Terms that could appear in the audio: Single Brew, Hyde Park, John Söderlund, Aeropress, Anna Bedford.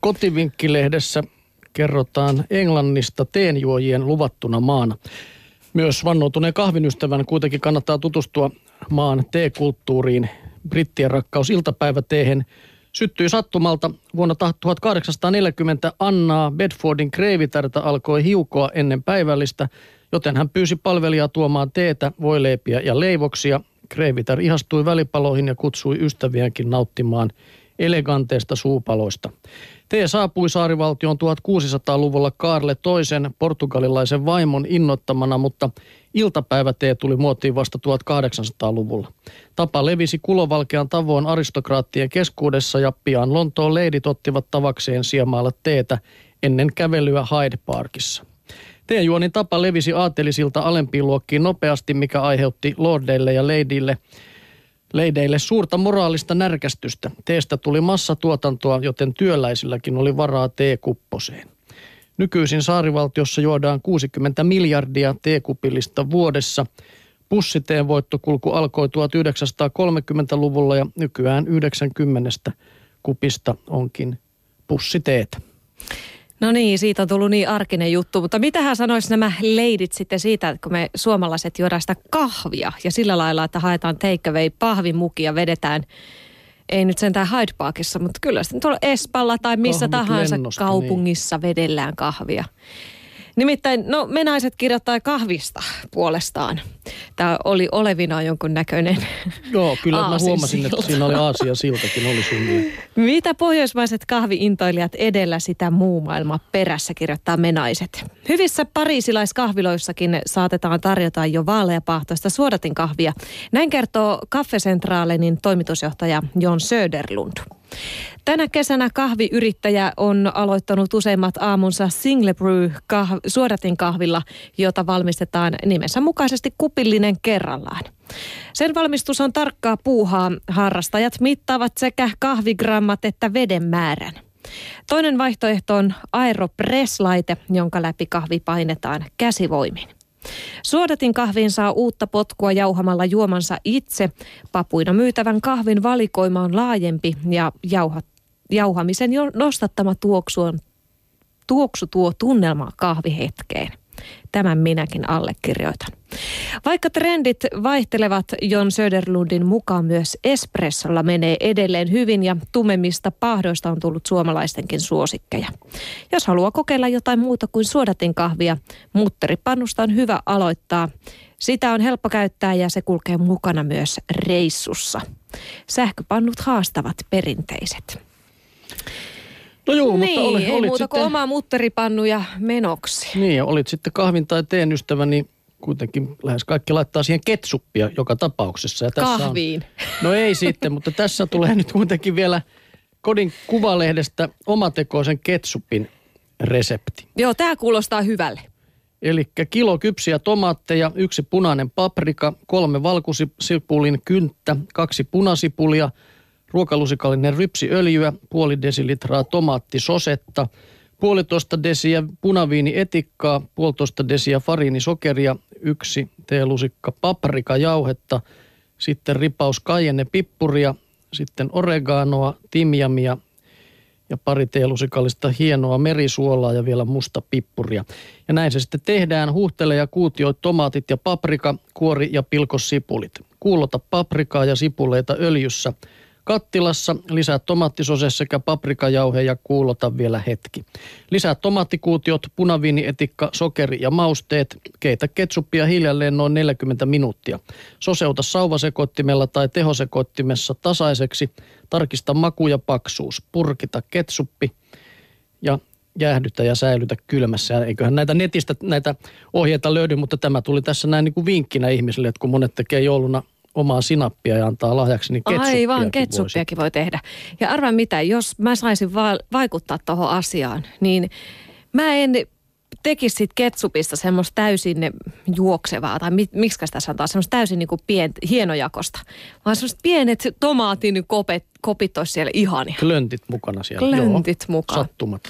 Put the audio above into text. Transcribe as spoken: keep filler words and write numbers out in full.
Kotivinkkilehdessä kerrotaan Englannista teenjuojien luvattuna maana. Myös vannoutuneen kahvin ystävän kuitenkin kannattaa tutustua maan teekulttuuriin. Brittien rakkaus iltapäiväteehen syttyi sattumalta. Vuonna tuhatkahdeksansataaneljäkymmentä Anna Bedfordin kreivitärtä alkoi hiukoa ennen päivällistä, joten hän pyysi palvelijaa tuomaan teetä, voileipiä ja leivoksia. Kreivitär ihastui välipaloihin ja kutsui ystäviäänkin nauttimaan eleganteista suupaloista. Tee saapui saarivaltioon tuhatkuusisataaluvulla Kaarle toisen portugalilaisen vaimon innoittamana, mutta iltapäivätee tuli muotiin vasta tuhatkahdeksansataaluvulla. Tapa levisi kulovalkean tavoin aristokraattien keskuudessa ja pian Lontoon leidit ottivat tavakseen siemailla teetä ennen kävelyä Hyde Parkissa. Teenjuonin tapa levisi aatelisilta alempiin luokkiin nopeasti, mikä aiheutti lordeille ja leidille Leideille suurta moraalista närkästystä. Teestä tuli massatuotantoa, joten työläisilläkin oli varaa teekupposeen. Nykyisin saarivaltiossa juodaan kuusikymmentä miljardia teekupillista vuodessa. Pussiteen voittokulku alkoi tuhatyhdeksänsataakolmekymmentäluvulla ja nykyään yhdeksänkymmentä kupista onkin pussiteetä. No niin, siitä on tullut niin arkinen juttu, mutta mitähän sanois nämä leidit sitten siitä, että kun me suomalaiset juodaan sitä kahvia ja sillä lailla, että haetaan take away pahvimuki ja vedetään, ei nyt sentään Hyde Parkissa, mutta kyllä sitten tuolla Espalla tai missä kahvit tahansa kaupungissa niin vedellään kahvia. Nimittäin, no me naiset kirjoittaa kahvista puolestaan. Tämä oli olevinaan jonkun näköinen joo, kyllä mä huomasin, että siinä oli Aasia siltakin, oli suunnilleen. Mitä pohjoismaiset kahviintoilijat edellä, sitä muu maailma perässä, kirjoittaa me naiset. Hyvissä pariisilaiskahviloissakin saatetaan tarjota jo vaaleapahtoista suodatinkahvia. Näin kertoo Kahvesentralin toimitusjohtaja John Söderlund. Tänä kesänä kahviyrittäjä on aloittanut useimmat aamunsa Single Brew kahv- suodatinkahvilla, jota valmistetaan nimensä mukaisesti kupillinen kerrallaan. Sen valmistus on tarkkaa puuhaa. Harrastajat mittaavat sekä kahvigrammat että veden määrän. Toinen vaihtoehto on Aeropress-laite, jonka läpi kahvi painetaan käsivoimin. Suodatin kahviin saa uutta potkua jauhamalla juomansa itse. Papuina myytävän kahvin valikoima on laajempi ja jauha, jauhamisen jo nostattama tuoksu, on, tuoksu tuo tunnelmaa kahvihetkeen. Tämän minäkin allekirjoitan. Vaikka trendit vaihtelevat, John Söderlundin mukaan myös espressolla menee edelleen hyvin ja tummemmista pahdoista on tullut suomalaistenkin suosikkeja. Jos haluaa kokeilla jotain muuta kuin suodatinkahvia, mutteripannusta on hyvä aloittaa. Sitä on helppo käyttää ja se kulkee mukana myös reissussa. Sähköpannut haastavat perinteiset. No juu, niin, mutta olet, ei olit muuta kuin oma mutteripannu ja menoksi. Niin, olit sitten kahvin tai teen ystävä, niin kuitenkin lähes kaikki laittaa siihen ketsuppia joka tapauksessa. Ja tässä kahviin. On, no ei sitten, mutta tässä tulee nyt kuitenkin vielä Kodin Kuvalehdestä omatekoisen ketsuppin resepti. Joo, tämä kuulostaa hyvälle. Elikkä kilo kypsiä tomaatteja, yksi punainen paprika, kolme valkosipulin kynttä, kaksi punasipulia, ruokalusikallinen rypsiöljyä, puoli desilitraa tomaattisosetta, puolitoista desiä punaviinietikkaa, puolitoista desiä fariinisokeria, yksi teelusikka paprikajauhetta, sitten ripaus cayennepippuria, sitten oreganoa, timjamia ja pari teelusikallista hienoa merisuolaa ja vielä musta pippuria. Ja näin se sitten tehdään. Huuhtele ja kuutioi tomaatit ja paprika, kuori ja pilko sipulit. Kuulota paprikaa ja sipuleita öljyssä. Kattilassa lisää tomaattisose sekä paprikajauhe ja kuulota vielä hetki. Lisää tomaattikuutiot, punaviinietikka, sokeri ja mausteet. Keitä ketsuppia hiljalleen noin neljäkymmentä minuuttia. Soseuta sauvasekoittimella tai tehosekoittimessa tasaiseksi. Tarkista maku ja paksuus. Purkita ketsuppi ja jäähdytä ja säilytä kylmässä. Eiköhän näitä netistä näitä ohjeita löydy, mutta tämä tuli tässä näin niin kuin vinkkinä ihmisille, että kun monet tekee jouluna omaa sinappia ja antaa lahjaksi, niin ketsuppiakin voi. Aivan, ketsuppiakin voi tehdä. Ja arvaa mitä, jos mä saisin va- vaikuttaa tuohon asiaan, niin mä en tekisi sit ketsupista semmoista täysin juoksevaa, tai mi- miksikä sitä sanotaan, semmoista täysin niinku pient- hienojakosta, vaan semmoista pienet tomaatin kopet, kopit olisi siellä ihania. Klöntit mukana siellä. Klöntit mukaan. Sattumat.